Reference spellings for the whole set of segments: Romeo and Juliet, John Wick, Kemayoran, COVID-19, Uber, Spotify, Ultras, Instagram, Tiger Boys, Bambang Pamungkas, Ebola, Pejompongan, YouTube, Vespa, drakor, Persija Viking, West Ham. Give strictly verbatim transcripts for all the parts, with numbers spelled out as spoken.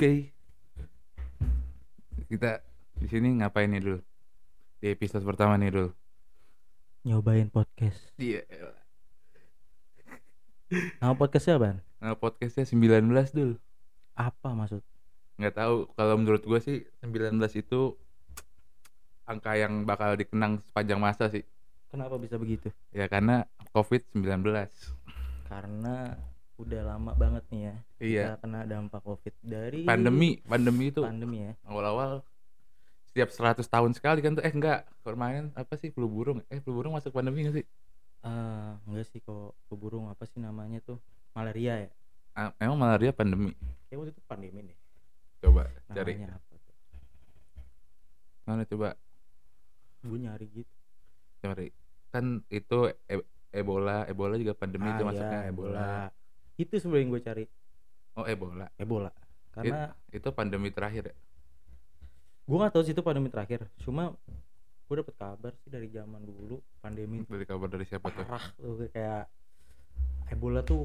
Oke. Kita di sini ngapain nih dulu? Di episode pertama nih dulu. Nyobain podcast. Iya. Yeah. Nama podcastnya apaan? Nama podcastnya sembilan belas dulu. Apa maksud? Gak tahu. Kalau menurut gue sih sembilan belas itu angka yang bakal dikenang sepanjang masa sih. Kenapa bisa begitu? Ya karena covid sembilan belas. Karena udah lama banget nih ya. Iya. Kita kena dampak covid dari pandemi. Pandemi itu pandemi ya. Awal-awal setiap seratus tahun sekali kan tuh. Eh enggak, permainan apa sih, flu burung? Eh flu burung masuk pandemi gak sih? Uh, enggak sih kok, flu burung apa sih namanya tuh, malaria ya? Uh, emang malaria pandemi? Ya waktu itu pandemi nih. Coba namanya cari. Apa tuh? Mana coba? Gue nyari gitu. Cari. Kan itu e- Ebola, Ebola juga pandemi ah, itu masuknya. Iya, Ebola. Ebola. Itu sebenarnya gue cari. Oh Ebola. Ebola. Karena It, itu pandemi terakhir ya? Gue nggak tahu sih itu pandemi terakhir. Cuma gue dapet kabar sih dari zaman dulu pandemi. Dari kabar dari siapa tuh? Parah tuh, kayak Ebola tuh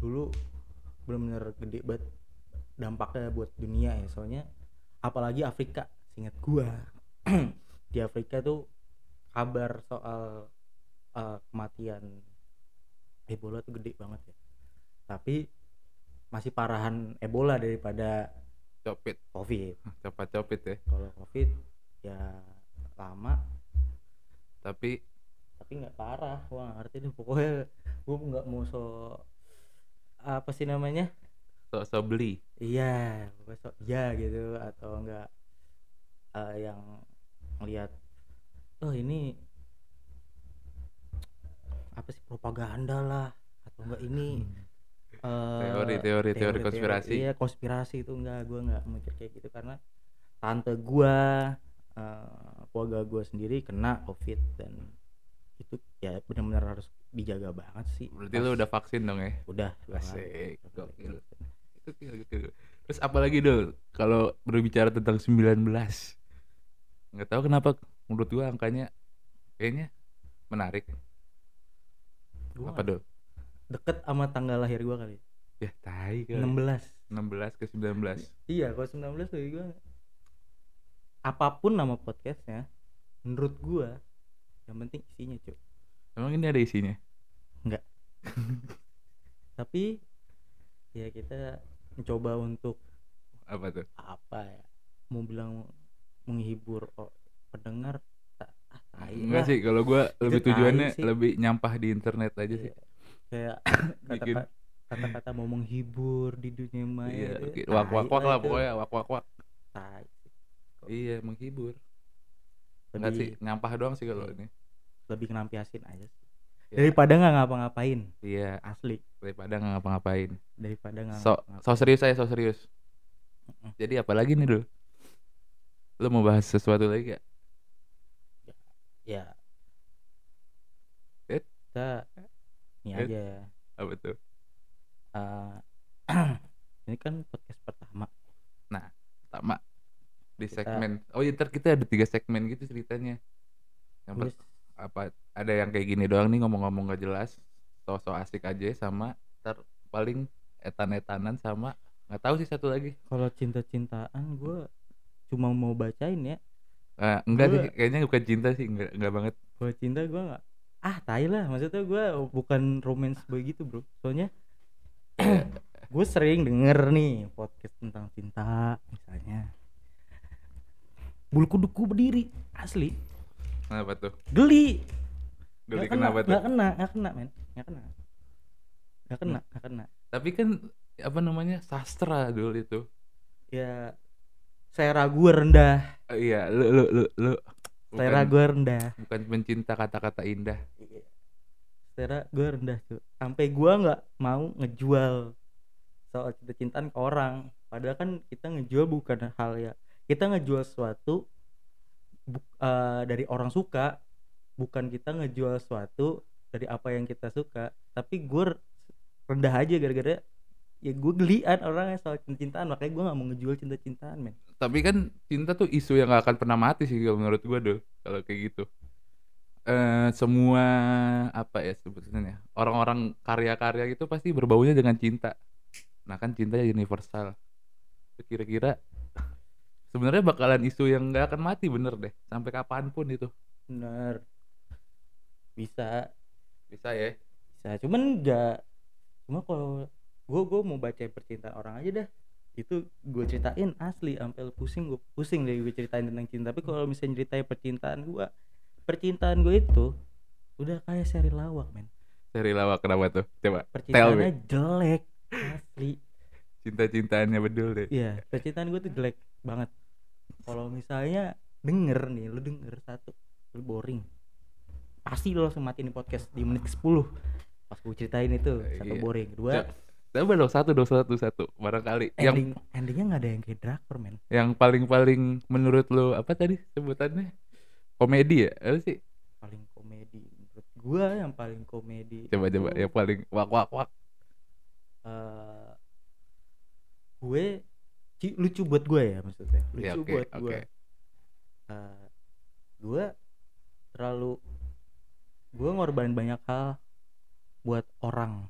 dulu benar-benar gede banget dampaknya buat dunia ya. Soalnya apalagi Afrika, seingat gue di Afrika tuh kabar soal uh, kematian Ebola tuh gede banget ya. Tapi masih parahan Ebola daripada copit covid. Cepat copit ya. Kalau covid ya lama tapi tapi nggak parah. Wah ngerti deh pokoknya. Gue nggak mau so apa sih namanya so so beli iya yeah, so ya yeah, gitu atau enggak uh, yang ngelihat oh ini apa sih propaganda lah atau enggak ini uh, teori, teori, teori teori konspirasi teori, iya konspirasi itu enggak. Gue nggak mikir kayak gitu karena tante gue Uh, keluarga gue sendiri kena covid dan itu ya benar-benar harus dijaga banget sih. Berarti lu udah vaksin dong ya? Udah. Asik. Gokil. Terus apalagi dong kalau berbicara tentang sembilan belas? Nggak tahu kenapa menurut gue angkanya kayaknya menarik. Gua apa dong? Deket sama tanggal lahir gue kali. Ya tai kali. enam belas ke sembilan belas. Iya, kalau sembilan belas lagi gue. Apapun nama podcastnya, menurut gue yang penting isinya cuy. Emang ini ada isinya? Enggak. Tapi ya kita mencoba untuk apa tuh? Apa ya? Mau bilang menghibur oh, pendengar? Ah, tai enggak lah. Sih, kalau gue lebih tujuannya lebih nyampah di internet aja iya. Sih. Kayak kata-kata, kata-kata mau menghibur di dunia maya. Iya, okay. Wak-wak-wak lah pokoknya, wak-wak-wak. Tai. Iya menghibur. Enggak sih nyampah doang sih kalau ini. Lebih ngelampiasin aja sih. Ya. Daripada nggak ngapa-ngapain. Iya asli. Daripada nggak ngapa-ngapain. Daripada nggak. So, so serius saya so serius. Uh-uh. Jadi apalagi nih dulu? Lo mau bahas sesuatu lagi gak? Ya. It? Kita ini It? Aja ya. Apa tuh? Uh, ini kan podcast pertama. Nah pertama. Di kita, segmen oh ya ntar kita ada tiga segmen gitu ceritanya yang per, apa ada yang kayak gini doang nih ngomong-ngomong gak jelas so-so asik aja sama ntar paling etan-etanan sama nggak tahu sih satu lagi kalau cinta-cintaan gue cuma mau bacain ya uh, enggak gua, sih kayaknya bukan cinta sih enggak enggak banget kalau cinta gue nggak ah tai lah maksudnya gue bukan romance begitu bro soalnya gue sering denger nih podcast tentang cinta misalnya bulu kudukku berdiri asli. Kenapa tuh? Geli. Geli kenapa tuh? Gak kena, gak kena men, gak kena, gak kena, gak kena. Tapi kan apa namanya sastra dulu itu. Ya, selera gue rendah. Uh, iya, lu lu lu lu. Selera gue rendah. Bukan pencinta kata-kata indah. Iya. Selera gue rendah tuh. Sampai gue nggak mau ngejual soal cinta-cintaan ke orang. Padahal kan kita ngejual bukan hal ya. Kita ngejual sesuatu bu- uh, dari orang suka bukan kita ngejual sesuatu dari apa yang kita suka tapi gue rendah aja gara-gara ya gue gelian orangnya soal cinta-cintaan makanya gue gak mau ngejual cinta-cintaan men tapi kan cinta tuh isu yang gak akan pernah mati sih menurut gue doh kalau kayak gitu uh, semua apa ya sebetulnya orang-orang karya-karya gitu pasti berbaunya dengan cinta nah kan cintanya universal kira-kira sebenarnya bakalan isu yang nggak akan mati bener deh sampai kapanpun itu. Bener, bisa bisa ya, bisa. Cuman nggak, cuma kalau gue gue mau baca percintaan orang aja dah, itu gue ceritain asli sampai pusing gue pusing deh gue ceritain tentang cinta. Tapi kalau misalnya ceritain percintaan gue, percintaan gue itu udah kayak seri lawak men. Seri lawak kenapa tuh? Coba percintaannya jelek asli. Cinta-cintaannya bedul deh. Iya, percintaan gue tuh jelek banget. Kalau misalnya denger nih, lu denger satu, lu boring, pasti lu langsung matiin di podcast di menit ke sepuluh pas gue ceritain itu. Satu iya. Boring. Dua coba dong, satu dong, satu satu barangkali ending, yang endingnya gak ada yang kayak drakor men. Yang paling-paling menurut lu apa tadi sebutannya? Komedi ya? Apa sih? Paling komedi menurut gue yang paling komedi coba-coba yang paling wak-wak-wak uh, gue ci, lucu buat gue ya maksudnya lucu ya, okay, buat okay. gue uh, gue terlalu gue ngorbanin banyak hal buat orang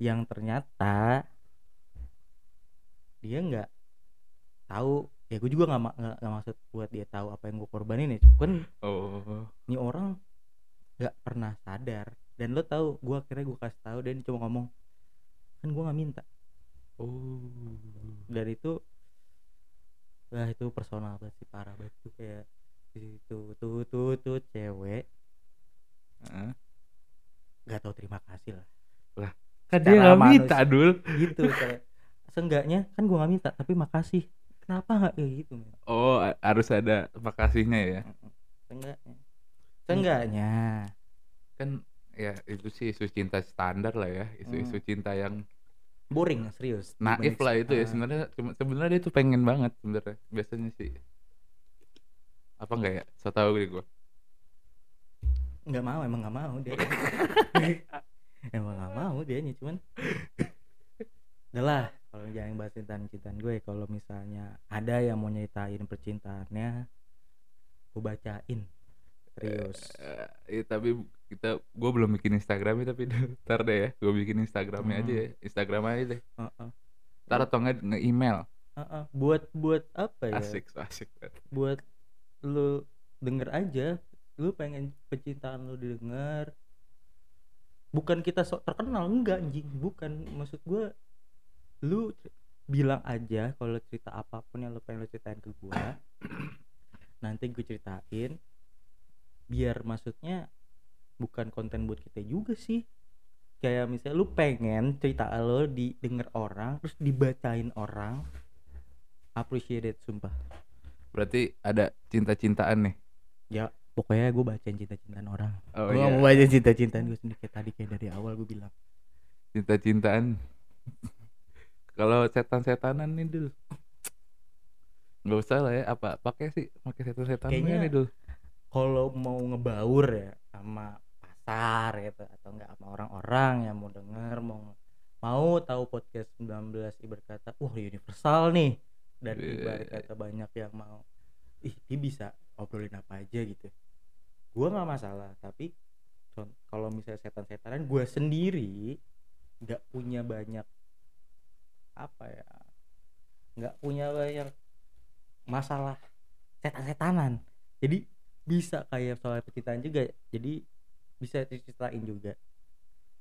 yang ternyata dia nggak tahu. Ya gue juga nggak nggak nggak maksud buat dia tahu apa yang gue korbanin ya, cuman oh. Ini orang nggak pernah sadar. Dan lo tahu, gue akhirnya gue kasih tahu dan dia cuma ngomong kan gue nggak minta. Oh. Dan itu, lah itu personal banget sih, parah banget tuh kayak itu tuh tuh tuh cewek nggak uh. tahu terima kasih lah. Lah kan dia nggak minta dul. Gitu kayak seenggaknya kan gue nggak minta tapi makasih. Kenapa nggak kayak gitu? Oh, harus ada makasihnya ya. Seenggaknya, seenggaknya kan ya itu sih isu cinta standar lah ya, isu-isu hmm. cinta yang boring serius. Naif lah itu ya sebenarnya. Sebenarnya dia tuh pengen banget sebenarnya. Biasanya sih apa enggak ya? So tau gue gue. Nggak mau, emang nggak mau dia. Emang nggak mau dia nih, cuman. Udah lah. Kalau jangan bahas cintaan-cintaan gue. Kalau misalnya ada yang mau nyeritain percintaannya, gue bacain serius. uh, ya, Tapi kita, gue belum bikin Instagramnya. Tapi ntar deh ya, gue bikin Instagramnya hmm. aja ya. Instagram aja deh uh-uh. Ntar atau nggak nge-email uh-uh. Buat buat apa ya? Asik, asik banget. Buat lu denger aja. Lu pengen percintaan lu didengar. Bukan kita sok terkenal, enggak anjing. Bukan, maksud gue lu bilang aja kalau cerita apapun yang lu pengen lu ceritain ke gua, nanti gua ceritain. Biar maksudnya bukan konten buat kita juga sih. Kayak misalnya lu pengen cerita lu didengar orang, terus dibacain orang, appreciate it sumpah. Berarti ada cinta-cintaan nih. Ya, pokoknya gua bacain cinta-cintaan orang. Oh, gua yeah. mau bacain cinta-cintaan gua sendiri kayak tadi, kayak dari awal gua bilang. Cinta-cintaan. Kalau setan-setanan nih dulu nggak usah lah ya, apa pakai sih pakai setan-setanan ini dulu. Kalau mau ngebaur ya sama pasar gitu atau enggak sama orang-orang yang mau denger, mau mau tahu podcast sembilan belas ibarat kata wah universal nih, dan ibarat kata banyak yang mau ih dia bisa obrolin apa aja gitu, gue nggak masalah. Tapi kalau misalnya setan-setanan gue sendiri nggak punya banyak apa ya, nggak punya banyak masalah setan-setanan, jadi bisa kayak soal percintaan juga, jadi bisa diceritain juga.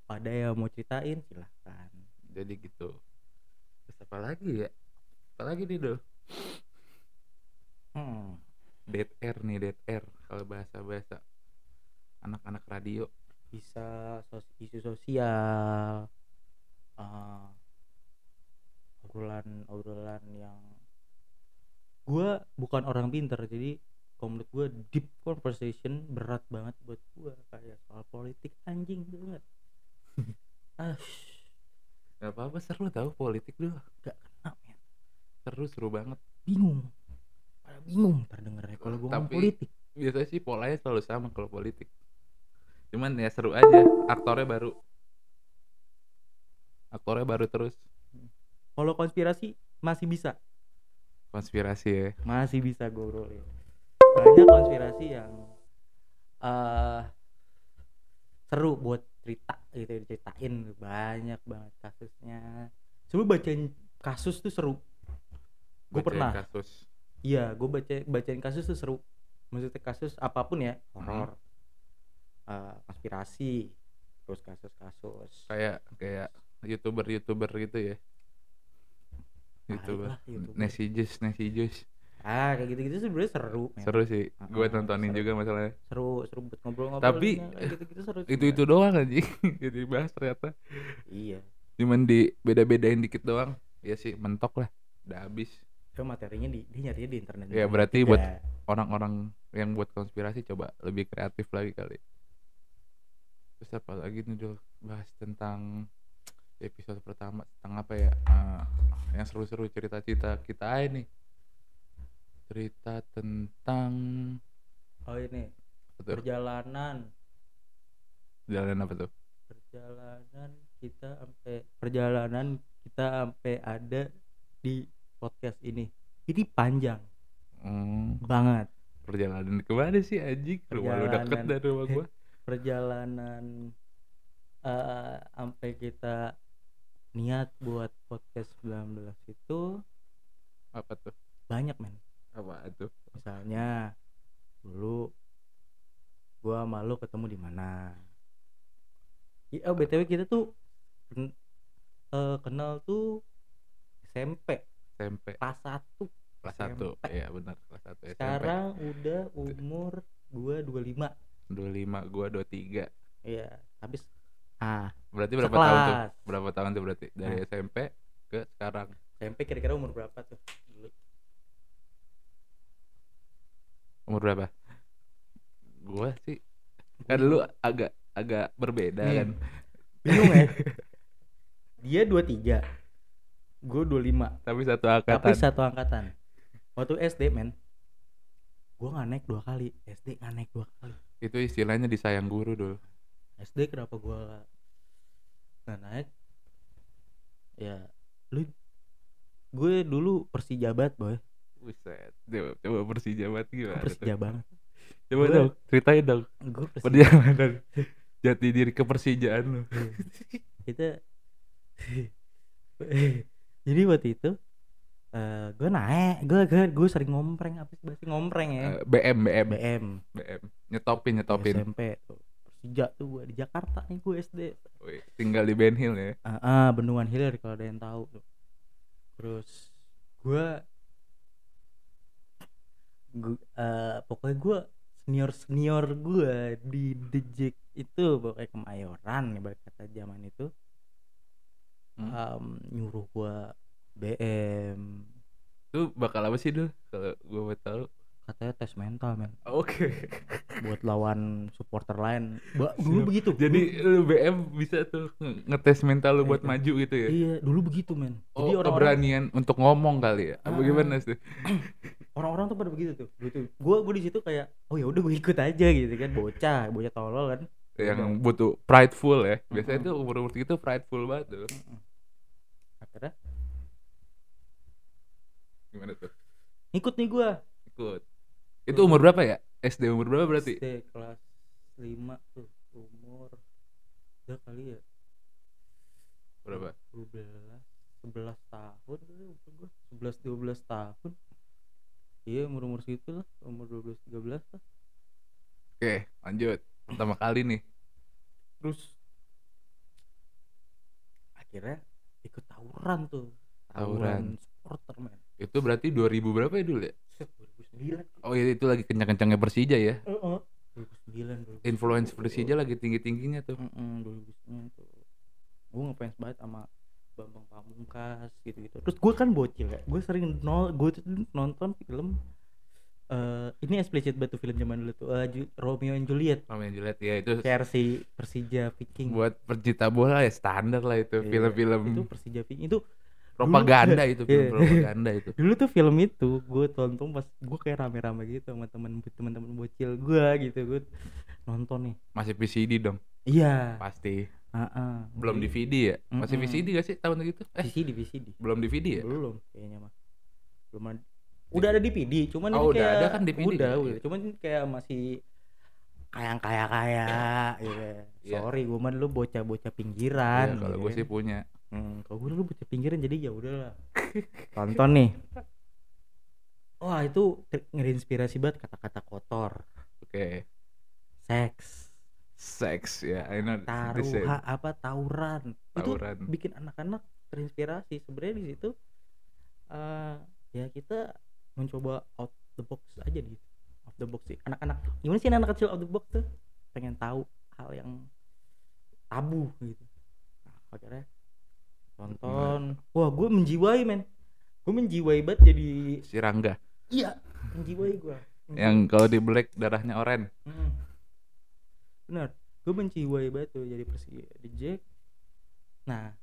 Ada yang mau ceritain silahkan. Jadi gitu. Terus apa lagi ya? Apa lagi nih dulu? Hmm. Dead air nih, dead air kalau bahasa-bahasa anak-anak radio. Bisa sos- isu sosial. Uh, obrolan-obrolan yang gue bukan orang pinter, jadi kalau menurut gue deep conversation berat banget buat gue. Kayak soal politik anjing banget. Ah, nggak apa-apa, seru tau politik dulu. Gak kena men. Seru seru banget. Bingung. Pada bingung ntar dengernya kalau gue ngomong politik. Biasanya sih polanya selalu sama kalau politik. Cuman ya seru aja. Aktornya baru. Aktornya baru terus. Kalau konspirasi masih bisa. Konspirasi ya. Masih bisa gue obrolin. Banyak konspirasi yang uh, seru buat cerita gitu, diceritain. Banyak banget kasusnya. Coba bacain kasus tuh seru. Gue pernah kasus. Iya, gue baca bacain kasus tuh seru. Maksudnya kasus apapun ya, horor, hmm. uh, konspirasi, terus kasus-kasus. Kayak kayak youtuber-youtuber gitu ya. YouTuber. Ah, YouTuber. Nesijus, Nesijus. Ah, kayak gitu-gitu sebenarnya seru. Man. Seru sih. Uh-huh. Gue tontonin seru. juga masalahnya. Seru, seru buat ngobrol-ngobrol. Tapi gitu-gitu seru. Itu-itu doang anjing. Jadi bahas ternyata. Iya. Cuman di beda-bedain dikit doang. Ya sih, mentok lah. Udah habis. Materinya di, dia nyarinya di internet. Ya berarti buat ya. Orang-orang yang buat konspirasi coba lebih kreatif lagi kali. Terus apa lagi nih dulu bahas tentang episode pertama tentang apa ya? Uh, yang seru-seru cerita-cerita kita ini. Cerita tentang oh ini perjalanan. Perjalanan apa tuh? Perjalanan kita sampai perjalanan kita sampai ada di podcast ini, ini panjang hmm. banget. Perjalanan kemana sih anjing? Rumah lu deket dari rumah gua. Perjalanan uh, sampai kita niat buat podcast sembilan belas itu apa tuh? Banyak men. Apa tuh? Misalnya dulu gua sama lu ketemu di mana? Oh btw kita tuh uh, kenal tuh S M P. S M P kelas satu kelas satu ya benar kelas satu S M P. Sekarang udah umur gua dua puluh lima dua puluh lima gua dua puluh tiga iya habis ah berarti berapa sekelas. tahun tuh berapa tahun tuh berarti dari nah. S M P ke sekarang S M P kira-kira umur berapa tuh umur berapa gua sih kan dulu agak agak berbeda nih. Kan bingung ya dia dua puluh tiga gue dua puluh lima tapi satu angkatan tapi satu angkatan waktu S D men gue nggak naik dua kali S D nggak naik dua kali itu istilahnya disayang guru dulu S D kenapa gue nggak naik ya lu gue dulu Persijabat boy buset coba, coba Persijabat gimana Persija banget coba gua, dong ceritain dong gue perjalanan jati diri kepersijaan lu kita jadi waktu itu uh, gue naik, gue gue gue sering ngompreng apa sih bahasa ngompreng ya? Uh, BM BM BM BM nyetopin nyetopin. S M P tuh Persija tuh gue di Jakarta nih gue S D. Wih, tinggal di Ben Hill ya? Ah uh, uh, Bendungan Hilir kalau ada yang tahu. Tuh. Terus gue, gue uh, pokoknya gue senior senior gue di Dejek itu pokoknya Kemayoran ya kata zaman itu. Um, nyuruh gua B M itu bakal apa sih dulu kalau gua mau tahu katanya tes mental men oke okay. buat lawan supporter lain ba- dulu begitu jadi dulu. Lu B M bisa tuh ngetes mental lu buat Eka. Maju gitu ya iya dulu begitu men oh, jadi orang keberanian untuk ngomong kali ya apa uh, gimana sih orang-orang tuh pada begitu tuh gitu gua gua di situ kayak oh ya udah gua ikut aja gitu kan bocah bocah tolol kan yang butuh prideful ya biasanya uh-huh. tuh umur-umur gitu prideful banget tuh uh-huh. Akhirnya gimana tuh? Ikut nih gue ikut itu umur berapa ya? S D umur berapa berarti? S D kelas lima tuh umur udah kali ya berapa? sebelas tahun umur gue sebelas dua belas tahun iya umur-umur segitu lah umur dua belas tiga belas lah oke lanjut pertama kali nih terus akhirnya ikut tawuran tuh tawuran, tawuran supporter man itu berarti dua ribu berapa ya dulu ya? dua ribu sembilan oh iya itu lagi kencang-kencangnya Persija ya? Uh-uh. dua ribu sembilan influence Persija lagi tinggi-tingginya tuh uh-uh, dua ribu sembilan tuh gue ngefans banget sama Bambang Pamungkas gitu-gitu terus gue kan bocil ya gue sering no- gue nonton film Uh, ini explicit batu film zaman dulu tuh uh, Ju- Romeo and Juliet. Romeo and Juliet ya itu versi Persija Viking. Buat pecinta bola ya standar lah itu yeah, film-film. Itu Persija Viking itu propaganda dulu, itu yeah. film propaganda itu. Dulu tuh film itu gue tonton pas gue kayak rame-rame gitu sama teman-teman bocil gue gitu gue nonton nih. Masih V C D dong? Iya. Yeah. Pasti. Uh-uh. Belum D V D ya? Masih uh-uh. V C D gak sih tahun itu? Eh, V C D V C D. Belum D V D ya? Belum kayaknya mah. Belum ada. Udah ada D V D, cuman oh, ini kayak udah ada kan D V D udah, udah, cuman kayak masih kayak kaya kaya, gitu. Yeah. Sorry, gue mah dulu bocah-bocah pinggiran. Yeah, kalau gitu. Gue sih punya. Hmm, kalau gue dulu bocah pinggiran jadi ya udahlah. Tonton nih, wah itu ngerinspirasi banget kata-kata kotor. Oke. Okay. Seks. Seks ya, yeah, I know. Taruha apa tawuran. tawuran. Itu bikin anak-anak terinspirasi sebenarnya di situ. Uh, ya kita mencoba out the box aja gitu. Out the box sih. Anak-anak gimana sih anak kecil out the box tuh? Pengen tahu hal yang tabu gitu. Nah, akhirnya tonton. Nah. Wah, gue menjiwai, men. Gue menjiwai banget jadi si Rangga. Iya, menjiwai gue. Menjiwai. Yang kalau di black darahnya oranye. Hmm. Benar. Gue menjiwai banget tuh jadi Persija di Jack. Nah,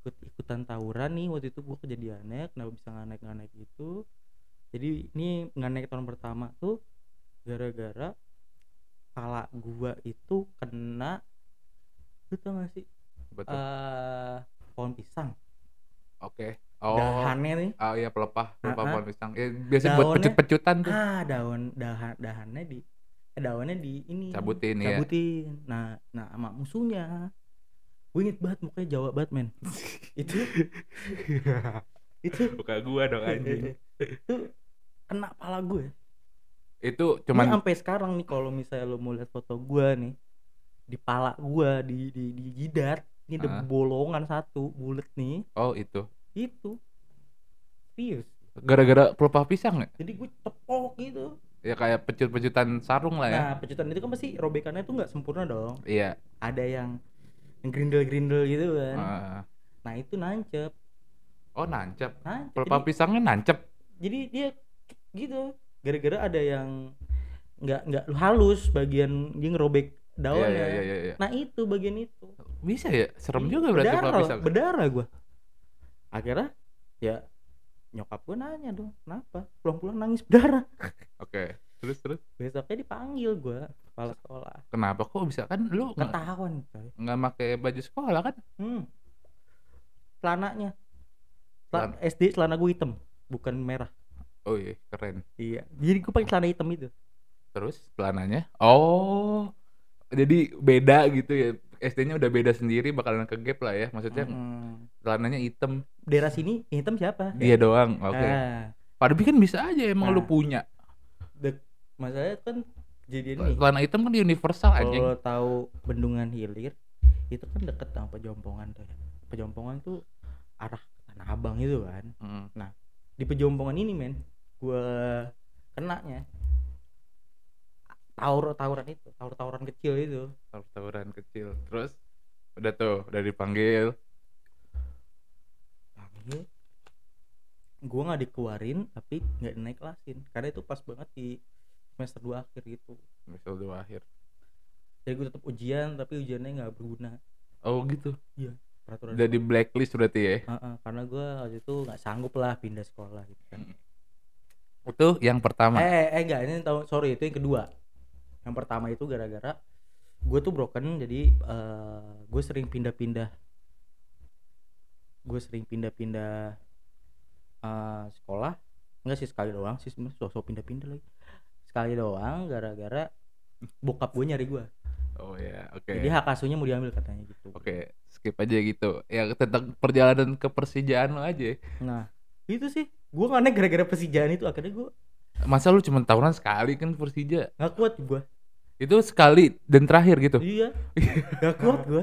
ikut-ikutan tawuran nih waktu itu gue kejadiannya kenapa bisa nggak naik-nggak naik gitu. Jadi ini nggak naik tahun pertama tuh gara-gara kepala gua itu kena itu tau gak sih uh, pohon pisang. Oke. Okay. Oh. Dahannya nih. Oh iya pelepah, pelepah uh-huh. pohon pisang. Ya, biasa buat pecut-pecutan tuh. Ah, daun dahan dahannya di eh, daunnya di ini. Cabutin, cabutin. ya. Cabutin. Nah, nah sama musuhnya. Gue inget banget mukanya Jawa banget, men. Itu itu bukan gua dong anjing. Itu kena kepala gue. Itu cuman ini sampai sekarang nih kalau misalnya lo mau lihat foto gue nih di pala gue di di di jidat ini ada uh. bolongan satu bulet nih. Oh itu itu serius gara-gara pelepah pisang ya? Jadi gue cepok gitu ya kayak pecut-pecutan sarung lah ya. Nah pecutan itu kan pasti robekannya tuh nggak sempurna dong. Iya ada yang grindel-grindel gitu kan. uh. Nah itu nancep. Oh nancep, nancep. Pelepah jadi, pisangnya nancep jadi dia gitu gara-gara ada yang nggak nggak halus bagian dia ngerobek daunnya. Yeah, yeah, yeah, yeah. Nah itu bagian itu bisa ya serem juga berarti kalau bisa berdarah gue. Akhirnya ya nyokap gue nanya dong kenapa pulang-pulang nangis berdarah. Oke okay. terus terus besoknya dipanggil gue kepala sekolah kenapa kok bisa kan lu ketahuan nggak pakai baju sekolah kan. hmm. Celananya Celan- S D celana gue hitam bukan merah. Oh iya, keren. Iya. Jadi gue pakai celana hitam itu. Terus celananya? Oh. Jadi beda gitu ya. S D-nya udah beda sendiri bakalan ke gap lah ya. Maksudnya hmm. celananya hitam. Daerah sini hitam siapa? Dia ya. Doang. Oke. Okay. Ah. Padahal kan bisa aja emang nah. lu punya. The, masalahnya kan jadi ini. Celana hitam kan universal aja. Kalau tahu Bendungan Hilir itu kan deket sama Pejompongan tuh. Pejompongan tuh arah Tanah Abang itu kan. Hmm. Nah, di Pejompongan ini men gue kenanya tawur-tawuran itu tawur-tawuran kecil itu tawur-tawuran kecil. Terus udah tuh udah dipanggil panggil gue nggak dikeluarin tapi nggak naik kelasin karena itu pas banget di semester dua akhir gitu. Semester dua akhir jadi gue tetap ujian tapi ujiannya nggak berguna. Oh gitu iya peraturan udah di blacklist berarti ya. Uh-uh, karena gue waktu itu nggak sanggup lah pindah sekolah gitu kan. Hmm. Itu yang pertama. Eh, eh enggak, ini tahu sorry itu yang kedua. Yang pertama itu gara-gara gue tuh broken jadi uh, gue sering pindah-pindah. Gue sering pindah-pindah uh, sekolah. Enggak sih sekali doang sih sebenarnya sosok pindah-pindah lagi. Sekali doang gara-gara bokap gue nyari gue. Oh ya, yeah. oke. Okay. Jadi hak asuhnya mau diambil katanya gitu. Oke, okay. skip aja gitu. Ya tentang perjalanan ke Persijaan lo aja. Nah, itu sih. Gue nggak naik gara-gara Persijaan itu akhirnya gue. Masa lu cuma tahunan sekali kan Persija? Nggak kuat gue. Itu sekali dan terakhir gitu. Iya. Nggak kuat gue.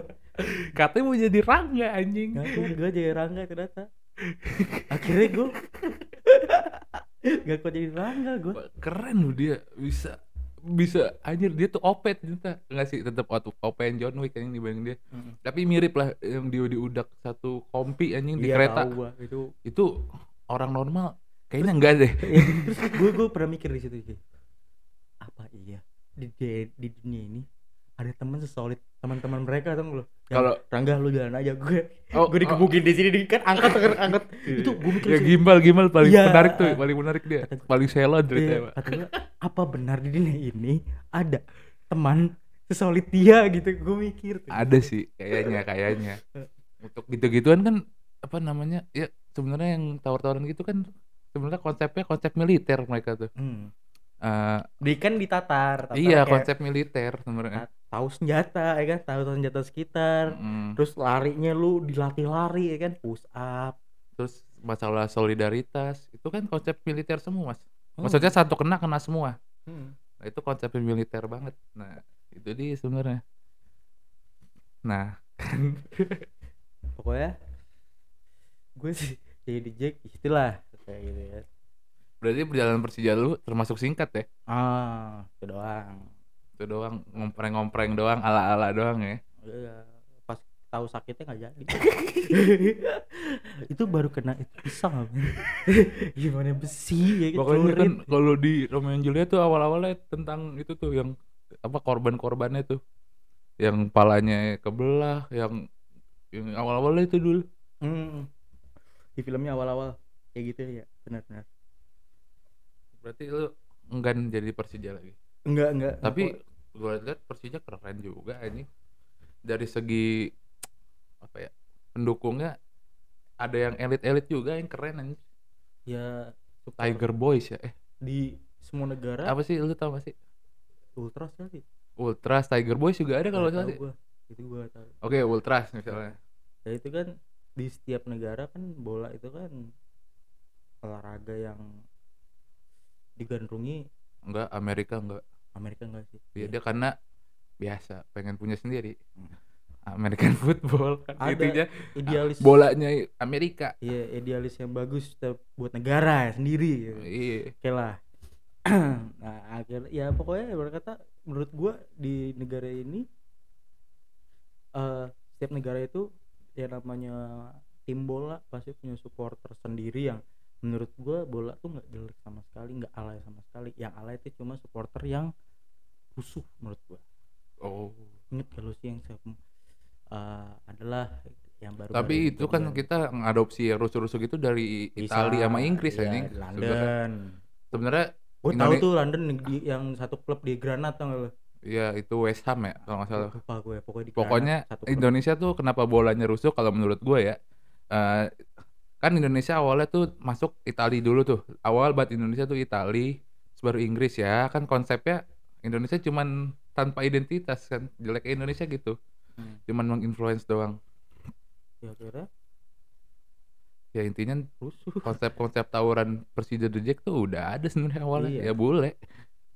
Katanya mau jadi Rangga anjing. Nggak kuat gue jadi Rangga ternyata. Akhirnya gue nggak kuat jadi Rangga gue. Keren lu dia bisa. Bisa anjir dia tuh opet ternyata nggak sih tetap open John Wick anjing dibanding dia. Mm-hmm. Tapi mirip lah yang dia diudak satu kompi anjing di iya, kereta tahu, itu itu orang normal kayaknya enggak deh. Ya, terus gue gue pernah mikir di situ apa iya di, di di dunia ini ada teman sesolid teman-teman mereka tau nggak lo kalau Rangga lu jalan aja gue oh, gue dikebukin oh. di sini kan angkat angkat, angkat. Itu gue mikir ya gimbal gimbal paling ya, menarik tuh uh, paling menarik dia kata, paling selon ceritanya ya, apa benar di dunia ini ada teman sesolid dia gitu gue mikir tuh. Ada sih kayaknya kayaknya untuk gitu-gituan kan apa namanya ya sebenarnya yang tawar-tawaran gitu kan sebenarnya konsepnya konsep militer mereka tuh. hmm. Uh, di kan di Tatar, Tatar iya konsep militer sebenarnya tahu senjata ya kan tahu senjata sekitar. mm. Terus larinya lu dilatih lari ya kan push up terus masalah solidaritas, itu kan konsep militer semua, Mas. Oh. Maksudnya satu kena kena semua. Hmm. Nah, itu konsep militer banget. Nah, itu dia sebenarnya. Nah, pokoknya gue sih jadi Jack istilah kayak gitu ya. Berarti perjalanan Persija lu termasuk singkat ya? Ah, itu doang. Itu doang, ngompreng-ngompreng doang, ala-ala doang ya. Iya. Pas tahu sakitnya enggak jadi. Itu baru kena itu pisang. Gimana besi ya gitu. Pokoknya kan kalau di Romeo and Juliet tuh awal-awalnya tentang itu tuh yang apa korban-korbannya tuh. Yang palanya kebelah, yang, yang awal-awalnya itu dulu. Hmm. Di filmnya awal-awal kayak gitu ya, benar-benar. Berarti lu enggan jadi Persija lagi? Enggak, enggak. Tapi gue lihat Persija keren juga ini. Dari segi apa ya, pendukungnya ada yang elit-elit juga yang keren anjing. Ya, Tiger Boys ya. Eh, di semua negara. Apa sih lu tahu masih? Ultras kali. Ultras, Tiger Boys juga ada kalau salah sih. Itu gua tahu. Oke, okay, Ultras misalnya. Ya itu kan di setiap negara kan bola itu kan olahraga yang digandrungi. Enggak, Amerika enggak. Amerika enggak sih. Dia, ya. dia karena biasa pengen punya sendiri. American football kan intinya idealis bolanya Amerika. Iya, idealis yang bagus buat negara sendiri gitu. Iya. Oke lah. Nah, akhirnya ya pokoknya berkata menurut gua di negara ini uh, setiap negara itu ya namanya tim bola pasti punya supporter sendiri yang menurut gue bola tuh nggak jelek sama sekali, nggak alay sama sekali. Yang alay itu cuma supporter yang rusuh menurut gue. Oh. Ingat kalau sih yang saya uh, adalah yang baru. Tapi itu kan kita mengadopsi yang rusuh-rusuh gitu dari Italia sama Inggris ya, ini. London. Sebenarnya. Gue tahu tuh London di, yang satu klub di Granada nggak? Iya itu West Ham ya kalau nggak salah. Lupa gue. Pokoknya, di pokoknya Indonesia tuh kenapa bolanya rusuh kalau menurut gue ya. Uh, kan Indonesia awalnya tuh masuk Itali dulu tuh, awal buat Indonesia tuh Itali, baru Inggris ya kan. Konsepnya Indonesia cuman tanpa identitas kan, jelek Indonesia gitu, hmm. cuman menginfluence doang ya kira ya intinya rusuh. Konsep-konsep tawuran Persija The Jack tuh udah ada sebenarnya awalnya. Iya. Ya boleh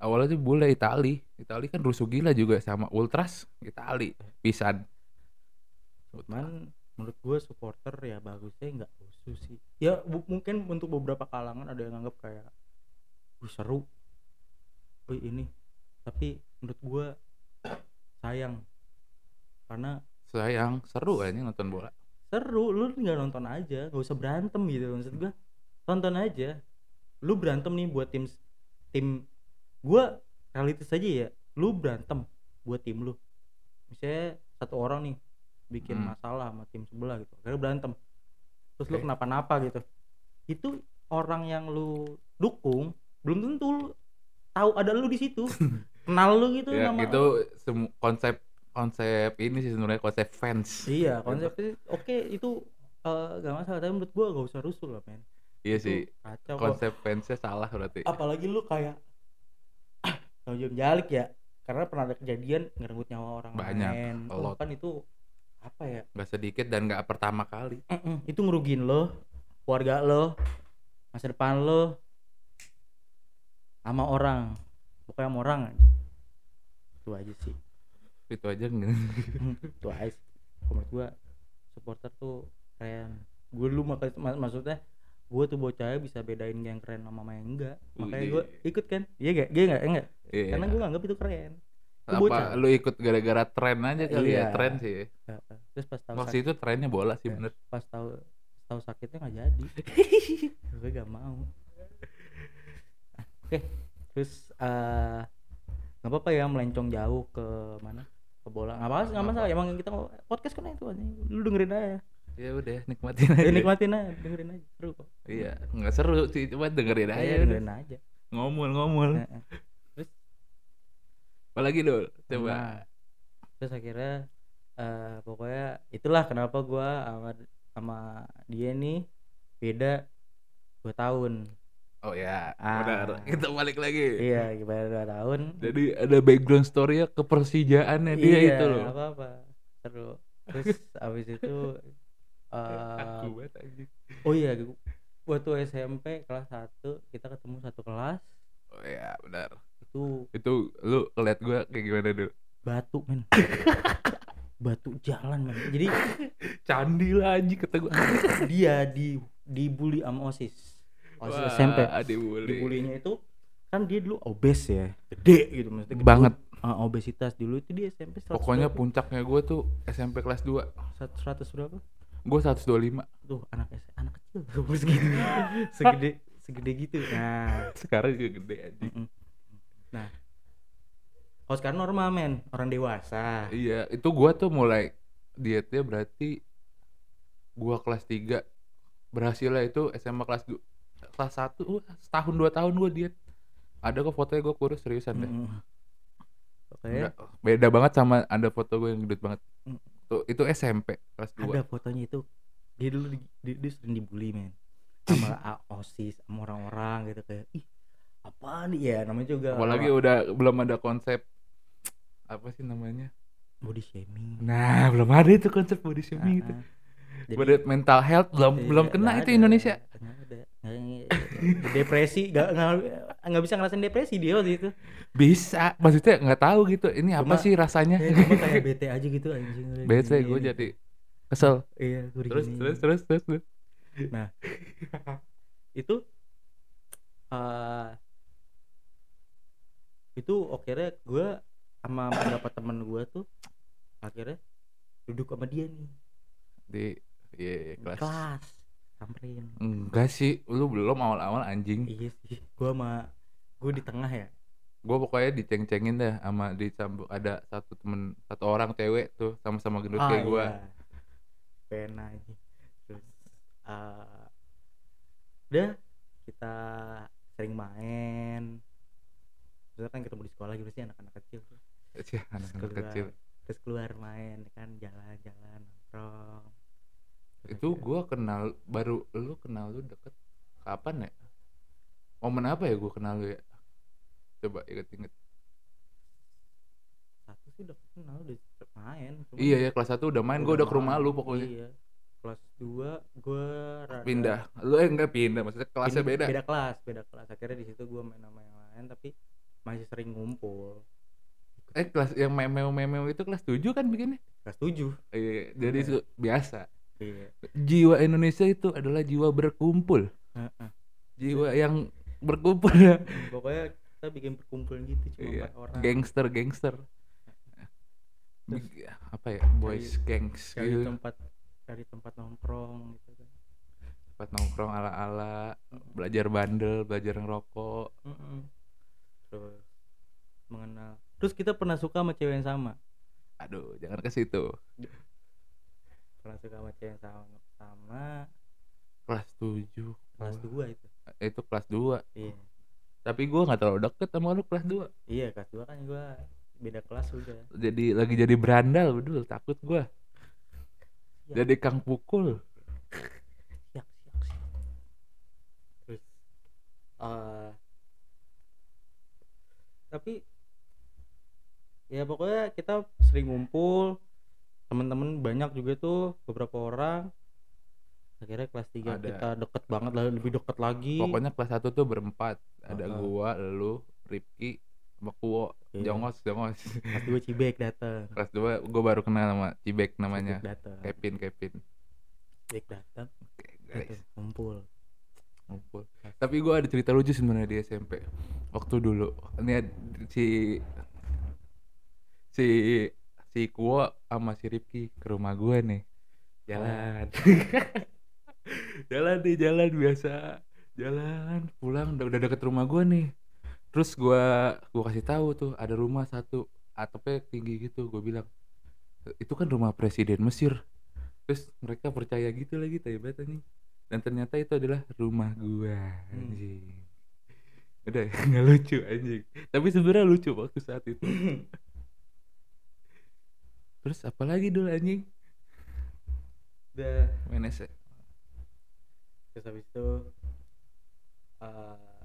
awalnya tuh boleh Itali Itali kan rusuh gila juga sama Ultras Itali pisan. Cuman menurut gue supporter ya bagusnya nggak rusuh sih ya. Bu- mungkin untuk beberapa kalangan ada yang anggap kayak uh, seru uh, ini, tapi menurut gue sayang karena sayang seru aja nonton bola seru. Lu nggak nonton aja, nggak usah berantem gitu maksud gue, tonton aja. Lu berantem nih buat tim tim gue realitas aja ya, lu berantem buat tim lu misalnya satu orang nih bikin hmm. masalah sama tim sebelah gitu, akhirnya berantem terus okay. lu kenapa-napa gitu. Itu orang yang lu dukung belum tentu lu tahu ada lu di situ, kenal lu gitu. Ya, nama itu semu- konsep konsep ini sih sebenarnya konsep fans. Iya konsepnya oke okay, itu uh, gak masalah, tapi menurut gua gak usah rusuh lah men. Iya itu sih kacau, konsep kok. Fansnya salah berarti. Apalagi lu kayak ah jom jalik ya karena pernah ada kejadian ngerenggut nyawa orang lain. Banyak kan itu apa ya? Gak sedikit dan gak pertama kali. Mm-mm. Itu ngerugiin lo, keluarga lo, masa depan lo, sama orang, pokoknya sama orang aja. Itu aja sih. Itu aja nggak? Itu aja. Menurut gue supporter tuh keren. Gue lu mak- mak- maksudnya gue tuh bocahnya bisa bedain yang keren sama yang enggak. Makanya gue ikut kan? Iya gak? Iya gak? Enggak. Yeah. Karena gue nganggap itu keren. Apa lu ikut gara-gara tren aja kali iya. ya tren sih ya. Terus pas tahu waktu itu trennya bola sih ya. Bener pas tahu tahu sakitnya nggak jadi. Gue gak mau. Oke okay. Terus uh, nggak apa-apa ya melencong jauh ke mana ke bola nggak masalah nggak masalah emang kita podcast kan itu aja lu dengerin aja ya udah nikmatin aja nikmatin aja dengerin aja seru kok. Iya nggak seru sih cuma dengerin aja ya, dengerin udah. aja ngomul-ngomul nah, apalagi dulu coba nah, terus akhirnya uh, pokoknya itulah kenapa gue sama sama dia nih beda dua tahun. Oh ya ah, benar kita balik lagi. Iya beda dua tahun jadi ada background story-nya kepersijaannya dia. Iya, itu loh iya apa-apa seru. Terus abis itu uh, aku oh iya waktu S M P kelas satu kita ketemu satu kelas. Oh iya benar. Itu itu lu lihat gue kayak gimana dulu? Batu men. Batu jalan men. Jadi candi lah anjing kata gue. Dia di dibully sama OSIS. OSIS wah, S M P. Dibully. Dibulinya itu kan dia dulu obes ya. Gede gitu maksudnya. Gede banget. Uh, obesitas dulu itu di S M P seratus. Pokoknya berapa? Puncaknya gue tuh S M P kelas dua. seratus berapa? Gue seratus dua puluh lima. Tuh anak anak kecil terus gitu. Segede segede gitu. Nah, sekarang juga gede aja. Nah. Kalau sekarang normal men, orang dewasa. Iya, itu gue tuh mulai dietnya berarti gue kelas tiga berhasil lah itu S M A kelas du- kelas satu uh, setahun dua tahun gue diet. Ada kok fotonya gue kurus seriusan deh. Mm. Oke. Beda banget sama ada foto gue yang gendut banget. Mm. Tuh, itu S M P kelas dua. Ada fotonya itu. Dia dulu di, di, dia sering dibully men. Sama OSIS, sama orang-orang gitu kayak ih, apaan ya namanya juga. Apalagi apa? Udah belum ada konsep apa sih namanya? Body shaming. Nah, belum ada itu konsep body shaming itu. Jadi mental health belum iya, belum kena itu ada, Indonesia. Ada. Depresi enggak enggak bisa ngerasain depresi dia waktu itu. Bisa, maksudnya enggak tahu gitu. Ini cuma, apa sih rasanya? Ya, cuma kayak bete aja gitu anjing. Bete gue jadi kesel. Iya, terus, terus terus terus terus. Nah. Itu uh, itu akhirnya gue sama beberapa teman gue tuh akhirnya duduk sama dia nih. Di iya, iya, kelas kelas samperin enggak sih lu belum awal-awal anjing. Iya sih gue sama gue di tengah ya gue pokoknya diceng-cengin dah sama di sambung ada satu temen satu orang cewek tuh sama-sama gendut ah, kayak gue pena aja terus uh, udah kita sering main terus kan ketemu di sekolah gitu sih anak-anak kecil tuh anak-anak kecil terus keluar main kan jalan-jalan nongkrong. Itu gue kenal baru lu kenal lu deket kapan ya momen apa ya gue kenal lu ya coba inget-inget satu sih udah kenal udah main iya ya kelas satu udah main gue udah ke rumah lu pokoknya iya. Kelas dua gue rada... pindah lu eh enggak pindah maksudnya kelasnya pindah, beda beda kelas beda kelas akhirnya di situ gue main sama yang lain tapi masih sering ngumpul eh kelas yang memeo-memeo itu kelas tujuh kan bikinnya kelas tujuh iya jadi yeah. Su- biasa yeah. Jiwa Indonesia itu adalah jiwa berkumpul uh-uh. Jiwa yeah. Yang berkumpul ya pokoknya kita bikin perkumpulan gitu cuma yeah. empat orang gangster gangster terus, apa ya boys cari, gangs cari gitu. Tempat cari tempat nongkrong gitu kan tempat nongkrong ala-ala uh-uh. Belajar bandel belajar ngerokok uh-uh. Terus mengenal terus kita pernah suka sama cewek yang sama. Aduh, jangan ke situ. Pernah suka sama cewek yang sama, sama kelas tujuh. Kelas dua itu. Itu kelas dua. Iya. Tapi gue enggak terlalu deket sama lu kelas dua. Iya, kelas dua kan gue beda kelas udah. Jadi lagi jadi berandal betul, takut gue. Ya. Jadi kang pukul. Siap, siap, siap. Terus uh, tapi ya pokoknya kita sering ngumpul teman-teman banyak juga tuh beberapa orang akhirnya kelas tiga ada. Kita deket banget lebih deket lagi pokoknya kelas satu tuh berempat ada uh-huh. Gua lu Ripki sama Kuo yeah. jongos jongos kelas dua Cibek dateng kelas dua gua baru kenal sama Cibek namanya Cibek Kevin Kevin Cibek dateng okay, ngumpul ngumpul tapi gua ada cerita lucu sebenarnya di S M P waktu dulu ini si si si Kuo sama si Ripki ke rumah gue nih jalan jalan nih jalan biasa jalan pulang udah deket rumah gue nih terus gue gue kasih tahu tuh ada rumah satu atapnya tinggi gitu gue bilang itu kan rumah presiden Mesir terus mereka percaya gitu lagi taybat nih dan ternyata itu adalah rumah gue anjing hmm. Udah nggak lucu anjing tapi sebenarnya lucu waktu saat itu. Terus apa lagi dulu anjing? Udah main S M. Terus habis itu uh,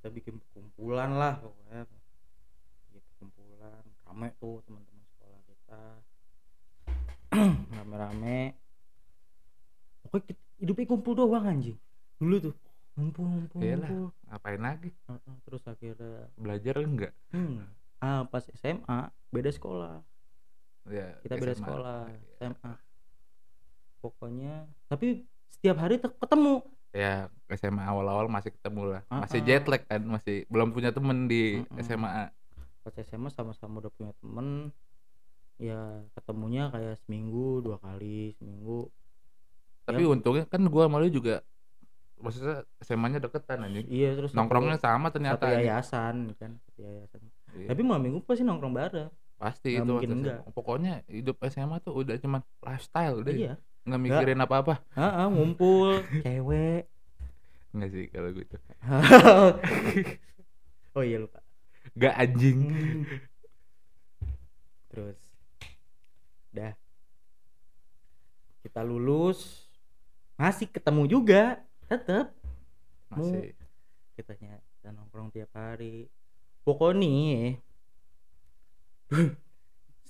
kita bikin perkumpulan lah pokoknya. Bikin perkumpulan, rame tuh teman-teman sekolah kita. Rame-rame. hidupnya kumpul doang anjing dulu tuh, ngumpul ngumpul ngumpul ngapain lagi. Uh-uh, terus akhirnya belajar enggak? hmm. Ah, pas S M A beda sekolah ya, kita S M A beda sekolah ya. S M A pokoknya, tapi setiap hari ketemu ya. S M A awal-awal masih ketemu lah, uh-uh. masih jet lag kan, masih belum punya temen di uh-uh. S M A. Pas S M A sama-sama udah punya temen ya, ketemunya kayak seminggu dua kali seminggu. Tapi ya, untungnya kan gua malu juga, maksudnya S M A-nya deketan anjing. Iya, terus nongkrongnya satu, sama ternyata satu yayasan anjing. Kan satu yayasan. Iya. Tapi malam minggu pasti nongkrong bareng. Pasti nggak itu mungkin enggak. Pokoknya hidup S M A tuh udah cuman lifestyle deh. Iya. Nggak mikirin nggak. apa-apa. Heeh, ngumpul cewek. Enggak sih kalau gitu. Oh iya lupa. Enggak anjing. Hmm. Terus dah kita lulus masih ketemu juga, tetep masih kitanya kita nongkrong tiap hari. Pokoknya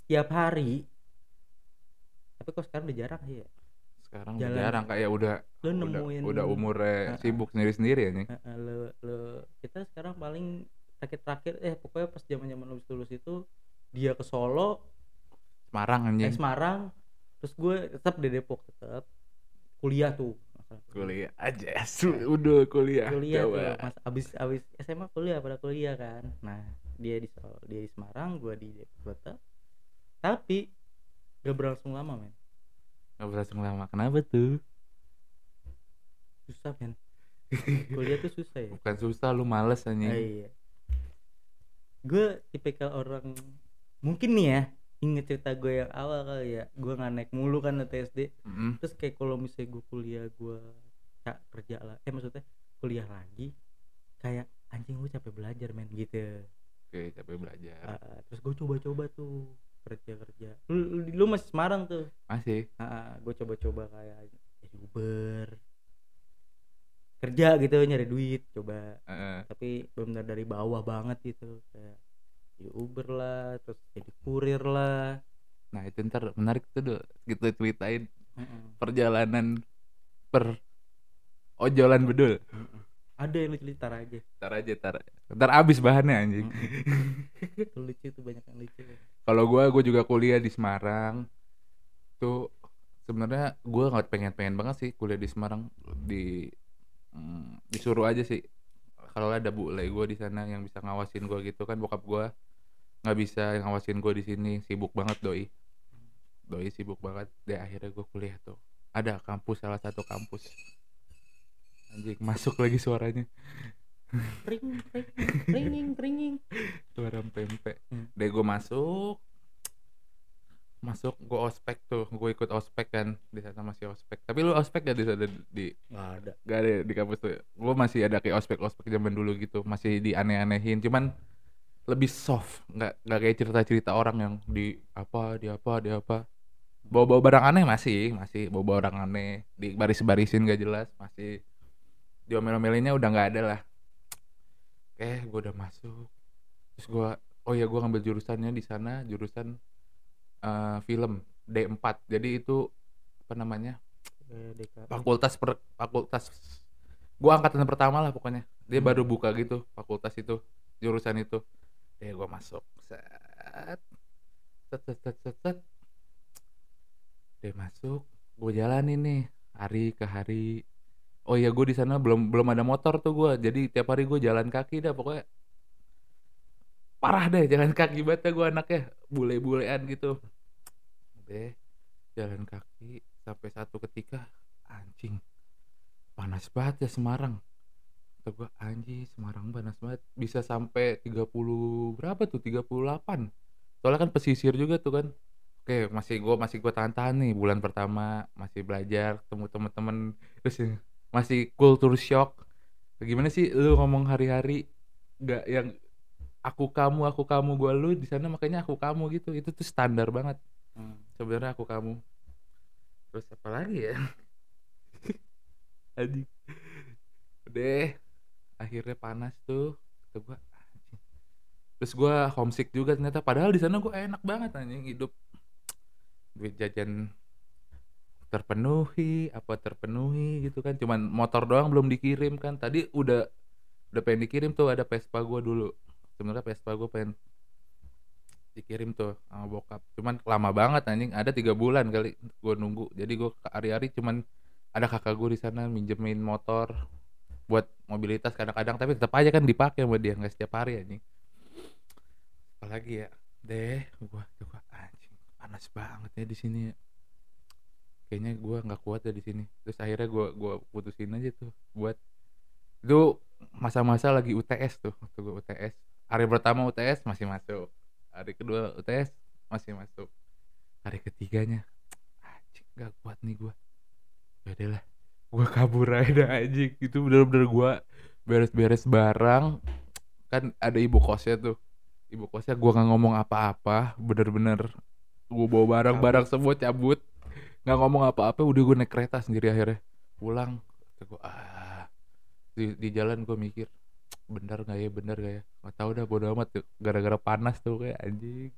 setiap hari, tapi kok sekarang udah jarang sih ya, sekarang udah jarang kayak udah lo nemuin udah, udah umurnya uh, sibuk sendiri-sendiri ya nih. Uh, uh, lo, lo, kita sekarang paling terakhir-terakhir eh pokoknya pas zaman-zaman lulus lulus itu dia ke Solo, Semarang anjing. Eh, Semarang, terus gue tetap di Depok, tetap kuliah tuh. Kuliah aja, udah kuliah. Kuliah tuh, mas, abis abis S M A kuliah, pada kuliah kan. Nah dia di Solo, dia di Semarang, gue di Depok tetap. Tapi gak berlangsung lama men. Gak berlangsung lama, kenapa tuh? Susah men. Kuliah tuh susah ya. Bukan susah, lu males anjing. Ah, iya. Gue tipikal orang, mungkin nih ya, inget cerita gue yang awal kali ya, gue gak naik mulu kan waktu S D. mm-hmm. Terus kayak kalau misalnya gue kuliah, gue gak kerja lah, eh maksudnya kuliah lagi, kayak anjing gue capek belajar men gitu. Oke, capek belajar. uh, Terus gue coba-coba tuh kerja-kerja. Lu, lu masih Semarang tuh? Masih. uh, Gue coba-coba kayak jadi Uber, kerja gitu, nyari duit coba. uh-uh. Tapi benar-benar dari bawah banget gitu, kayak di Uber lah, terus jadi kurir lah. Nah itu ntar menarik tuh, gitu tweetain mm-mm. perjalanan per ojolan bedul. Mm-mm. Ada yang lucu, tar aja, tar aja, tar, ntar abis bahannya anjing. Itu lucu tuh, banyak yang lucu. Kalau gue, gue juga kuliah di Semarang tuh. Sebenarnya gue nggak pengen-pengen banget sih kuliah di Semarang, di mm, disuruh aja sih. Kalau ada bule gue di sana yang bisa ngawasin gue gitu kan, bokap gue nggak bisa ngawasin gue di sini, sibuk banget doi, doi sibuk banget. Deh akhirnya gue kuliah tuh, ada kampus, salah satu kampus. Anjing masuk lagi suaranya. Ring, ring, ringing, ringing. Suara pempek. Deh gue masuk, masuk gue ospek tuh, gue ikut ospek kan di sana, masih ospek. Tapi lu ospek gak di sana? Di nggak ada, nggak ada di kampus tuh. Gue masih ada kayak ospek ospek zaman dulu gitu, masih dianeh-anehin, cuman lebih soft, nggak nggak kayak cerita-cerita orang yang di apa di apa di apa bawa-bawa barang aneh. Masih masih bawa-bawa barang aneh, di baris-barisin gak jelas, masih diomel-omelinnya udah nggak ada lah. Eh gue udah masuk, terus gue oh ya gue ngambil jurusannya di sana, jurusan Uh, film D empat. Jadi itu apa namanya, D K I. fakultas per, fakultas gua angkatan pertama lah pokoknya. Dia hmm. baru buka gitu fakultas itu, jurusan itu. Ya gua masuk set set set set set, set. Dia masuk, gua jalanin nih hari ke hari. Oh iya gua di sana belum belum ada motor tuh gua. Jadi tiap hari gua jalan kaki dah pokoknya. Parah deh jalan kaki banget gua anaknya, bule-bulean gitu. Deh jalan kaki sampai satu ketika anjing panas banget ya Semarang. Kata gue anjing Semarang panas banget, bisa sampai tiga puluh berapa tuh, tiga puluh delapan. Soalnya kan pesisir juga tuh kan. Oke masih gue masih gue tahan-tahan nih, bulan pertama masih belajar, ketemu temen-temen, terus masih culture shock. Gimana sih lu ngomong hari-hari nggak yang aku kamu aku kamu gue lu di sana, makanya aku kamu gitu. Itu tuh standar banget. Hmm. Sebenarnya aku kamu. Terus apa lagi ya? Adik. Deh, akhirnya panas tuh. Kata gue anjing. Terus gue homesick juga ternyata, padahal di sana gue enak banget anjing hidup. Duit jajan terpenuhi apa terpenuhi gitu kan, cuman motor doang belum dikirim kan. Tadi udah udah pengen dikirim tuh, ada Vespa gue dulu sebenarnya, Vespa gue pengen dikirim tuh sama bokap, cuman lama banget anjing, ada tiga bulan kali gue nunggu. Jadi gue hari-hari cuman ada kakak gue di sana minjemin motor buat mobilitas kadang-kadang, tapi tetap aja kan dipakai sama dia, nggak setiap hari anjing. Apalagi ya deh, gue juga anjing panas banget ya di sini ya. Kayaknya gue nggak kuat ya di sini. Terus akhirnya gue gue putusin aja tuh buat itu, masa-masa lagi U T S tuh waktu gue U T S. Hari pertama U T S masih masuk, hari kedua U T S masih masuk, hari ketiganya anjing gak kuat nih gue, yaudah lah gue kabur aja anjing. Itu bener-bener gue beres-beres barang, kan ada ibu kosnya tuh, ibu kosnya gue gak ngomong apa-apa, bener-bener gue bawa barang-barang semua cabut, gak ngomong apa-apa. Udah gue naik kereta sendiri akhirnya pulang. Gue ah di, di jalan gue mikir, bener gak ya, bener gak ya, gak tau dah, bodo amat tuh. Gara-gara panas tuh kayak anjing.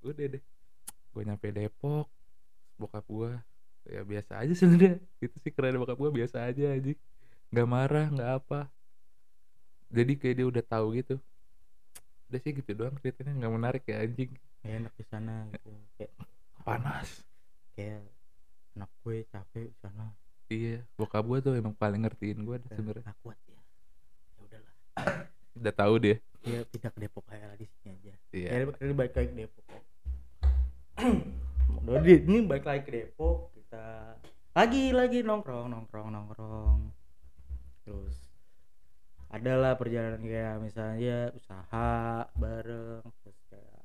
Udah deh gue nyampe Depok, bokap gue ya biasa aja sebenernya. Itu sih keren bokap gue, biasa aja anjing, gak marah gak apa. Jadi kayak dia udah tahu gitu. Udah sih gitu doang ceritanya, gak menarik ya anjing. Ya enak disana gitu, kayak panas, kayak anak gue capek disana. Iya bokap gue tuh emang paling ngertiin gue sebenernya. Gak kuat ya, udah tahu dia. Iya pindah ke Depok aja, di sini aja. Iya. Kita balik lagi ke Depok. Dodi ini balik lagi ke Depok, kita lagi lagi nongkrong nongkrong nongkrong. Terus adalah perjalanan kayak misalnya usaha bareng, terus kayak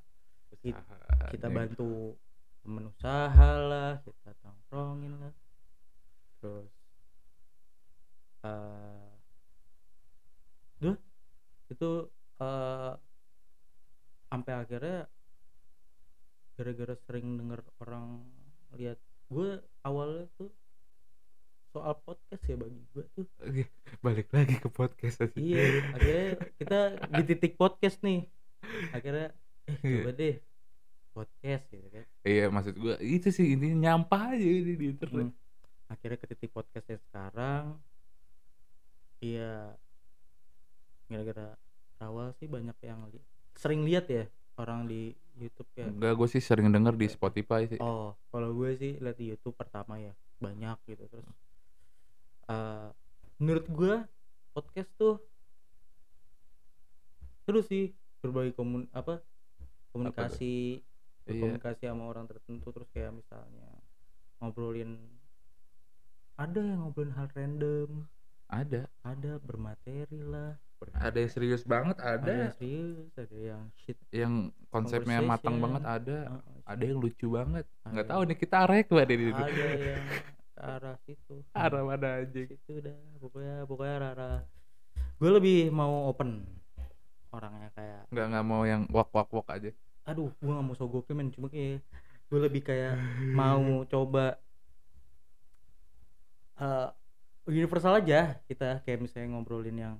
kita, kita bantu temen usaha lah, kita nongkrongin lah. Terus. Uh, Duh, itu uh, sampai akhirnya gara-gara sering denger orang lihat gue awalnya tuh soal podcast ya, bagi gue tuh balik lagi ke podcast aja. Iya, akhirnya kita di titik podcast nih. Akhirnya eh, coba deh podcast gitu kan. Iya, maksud gue itu sih intinya nyampah aja di internet. Hmm. Akhirnya ke titik podcastnya sekarang. Iya. Gara-gara awal sih banyak yang li- sering lihat ya orang di YouTube ya. Enggak, gue sih sering denger di Spotify sih. Oh, kalau gue sih lihat di YouTube pertama ya banyak gitu. Terus uh, menurut gue podcast tuh terus sih berbagi komun apa komunikasi apa komunikasi iya. Sama orang tertentu. Terus kayak misalnya ngobrolin, ada yang ngobrolin hal random, ada ada bermateri lah. Ada yang serius banget, ada, ada yang serius, ada yang shit, yang konsepnya matang banget, ada, uh, ada yang lucu banget. Nggak tahu nih kita arek banget ini. Ada yang arah situ. Arah mana aja? Itu udah, pokoknya pokoknya arah. Gue lebih mau open orangnya kayak. Nggak nggak mau yang wak wak wak aja. Aduh, gue nggak mau sogokin men, cuma kayak gue lebih kayak mau coba. Uh, universal aja kita, kayak misalnya ngobrolin yang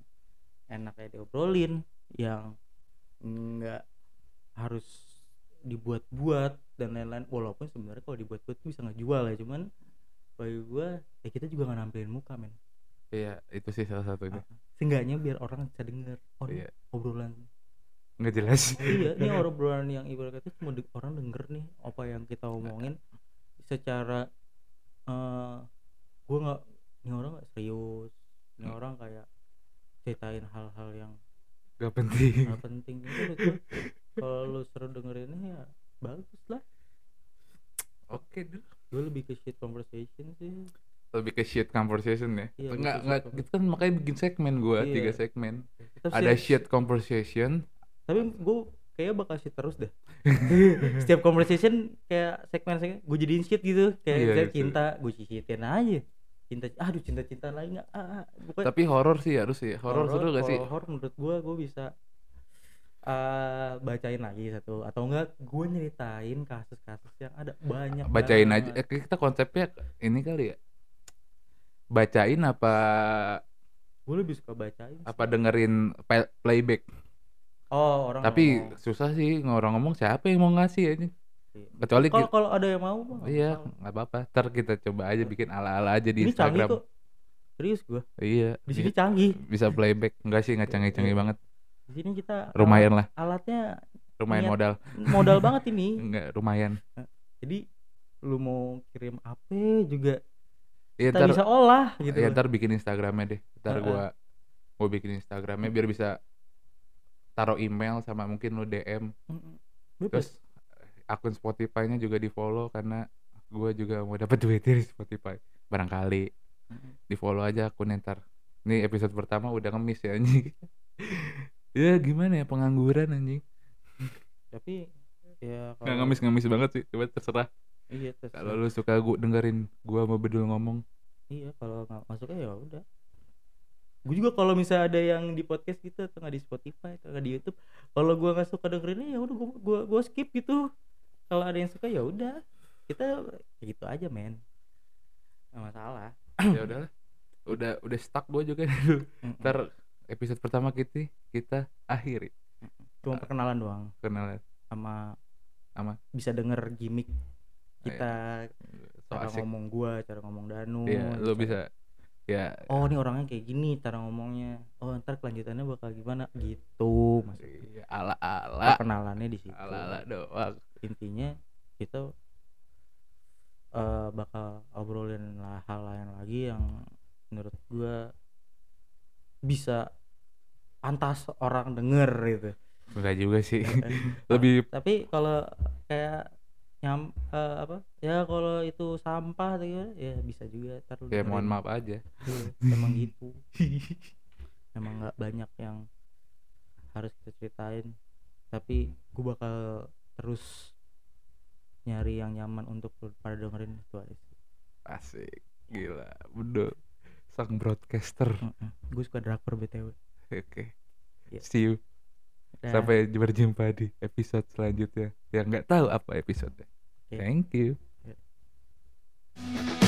enaknya diobrolin, yang nggak harus dibuat-buat dan lain-lain. Walaupun sebenarnya kalau dibuat-buat bisa nggak jual ya, cuman bagi gue ya kita juga nggak nampilin muka men. Iya itu sih salah satunya. Seenggaknya biar orang bisa denger oh, iya. Obrolan nggak jelas. Iya ini obrolan yang ibarat kata cuma de- orang denger nih apa yang kita omongin secara uh, gue nggak, ini orang nggak serius, ini hmm. orang kayak ceritain hal-hal yang gak penting, gak penting gitu. Kalau lu seru dengerinnya ya bagus lah. Oke dulu. Gue lebih ke shit conversation sih. Lebih ke shit conversation ya. Iya, nggak nggak gitu kan, makanya bikin segmen gue iya. Tiga segmen. Tapi ada shit, shit conversation. Tapi gue kayak bakal shit terus deh. Setiap conversation kayak segmen-segmen gue jadiin shit gitu. Kayak iya, gitu. Cinta gue shitin aja. Cinta, aduh cinta-cinta lagi nggak? Ah, tapi horor sih harus sih, horor seru nggak sih? Horor menurut gue, gue bisa uh, bacain lagi satu atau enggak? Gue nyeritain kasus-kasus yang ada banyak. Bacain aja, eh, kita konsepnya ini kali ya. Bacain apa? Gue lebih suka bacain. Apa sih. Dengerin playback? Oh orang. Tapi ngomong. Susah sih ngorong ngomong siapa yang mau ngasih ya ini? Kecuali kalau kalau ada yang mau, iya nggak apa-apa. Ntar kita coba aja bikin ala-ala aja di ini Instagram. Canggih kok. Serius gue. Iya. Di sini canggih. Bisa playback, nggak sih nggak canggih-canggih iya. banget. Di sini kita lumayan lah. Alatnya lumayan modal. Modal banget ini. Enggak lumayan. Jadi lu mau kirim apa juga ya, kita ntar, bisa olah gitu. Ya ntar bikin Instagramnya deh. Ntar uh-uh. gua gua bikin Instagramnya biar bisa taruh email sama mungkin lu D M. Bebas. Terus akun Spotify-nya juga di follow karena gue juga mau dapat duit dari Spotify barangkali. Di follow aja akun ntar. Ini episode pertama udah ngemis ya anjing. Ya gimana ya pengangguran anjing. Tapi ya kalau... nggak ngemis-ngemis banget sih. Coba terserah. Iya terserah. Kalau lu suka gua dengerin gue sama Bedul ngomong. Iya kalau nggak masuknya ya udah. Gue juga kalau misalnya ada yang di podcast gitu atau nggak di Spotify atau nggak di YouTube, kalau gue nggak suka dengerinnya ya udah gue gue gue skip gitu. Kalau ada yang suka ya udah, kita gitu aja men, nggak masalah. Ya udahlah, udah udah stuck gue juga dulu. Ntar episode pertama kita kita akhiri. Cuma perkenalan doang. Perkenalan. Sama sama bisa denger gimmick kita, so cara asik. Ngomong gue, cara ngomong Danu. Iya, lo bisa. Ya. Oh ini orangnya kayak gini cara ngomongnya. Oh ntar kelanjutannya bakal gimana gitu mas. Iya, ala-ala. Perkenalannya di situ. Ala-ala doang. Intinya kita uh, bakal obrolin lah hal lain lagi yang menurut gua bisa pantas orang denger gitu. Enggak juga sih. Lebih. Tapi kalau kayak nyam uh, apa ya kalau itu sampah atau gimana ya bisa juga ntar ya dengerin. Mohon maaf aja emang gitu emang nggak banyak yang harus kita ceritain tapi gue bakal terus nyari yang nyaman untuk pada dengerin itu aja sih. Asik gila bener sang broadcaster uh-uh. Gue suka drakor btw. Oke okay. Yeah. See you. Dah. Sampai berjumpa di episode selanjutnya yang nggak tahu apa episodenya. Okay. Thank you. Yeah.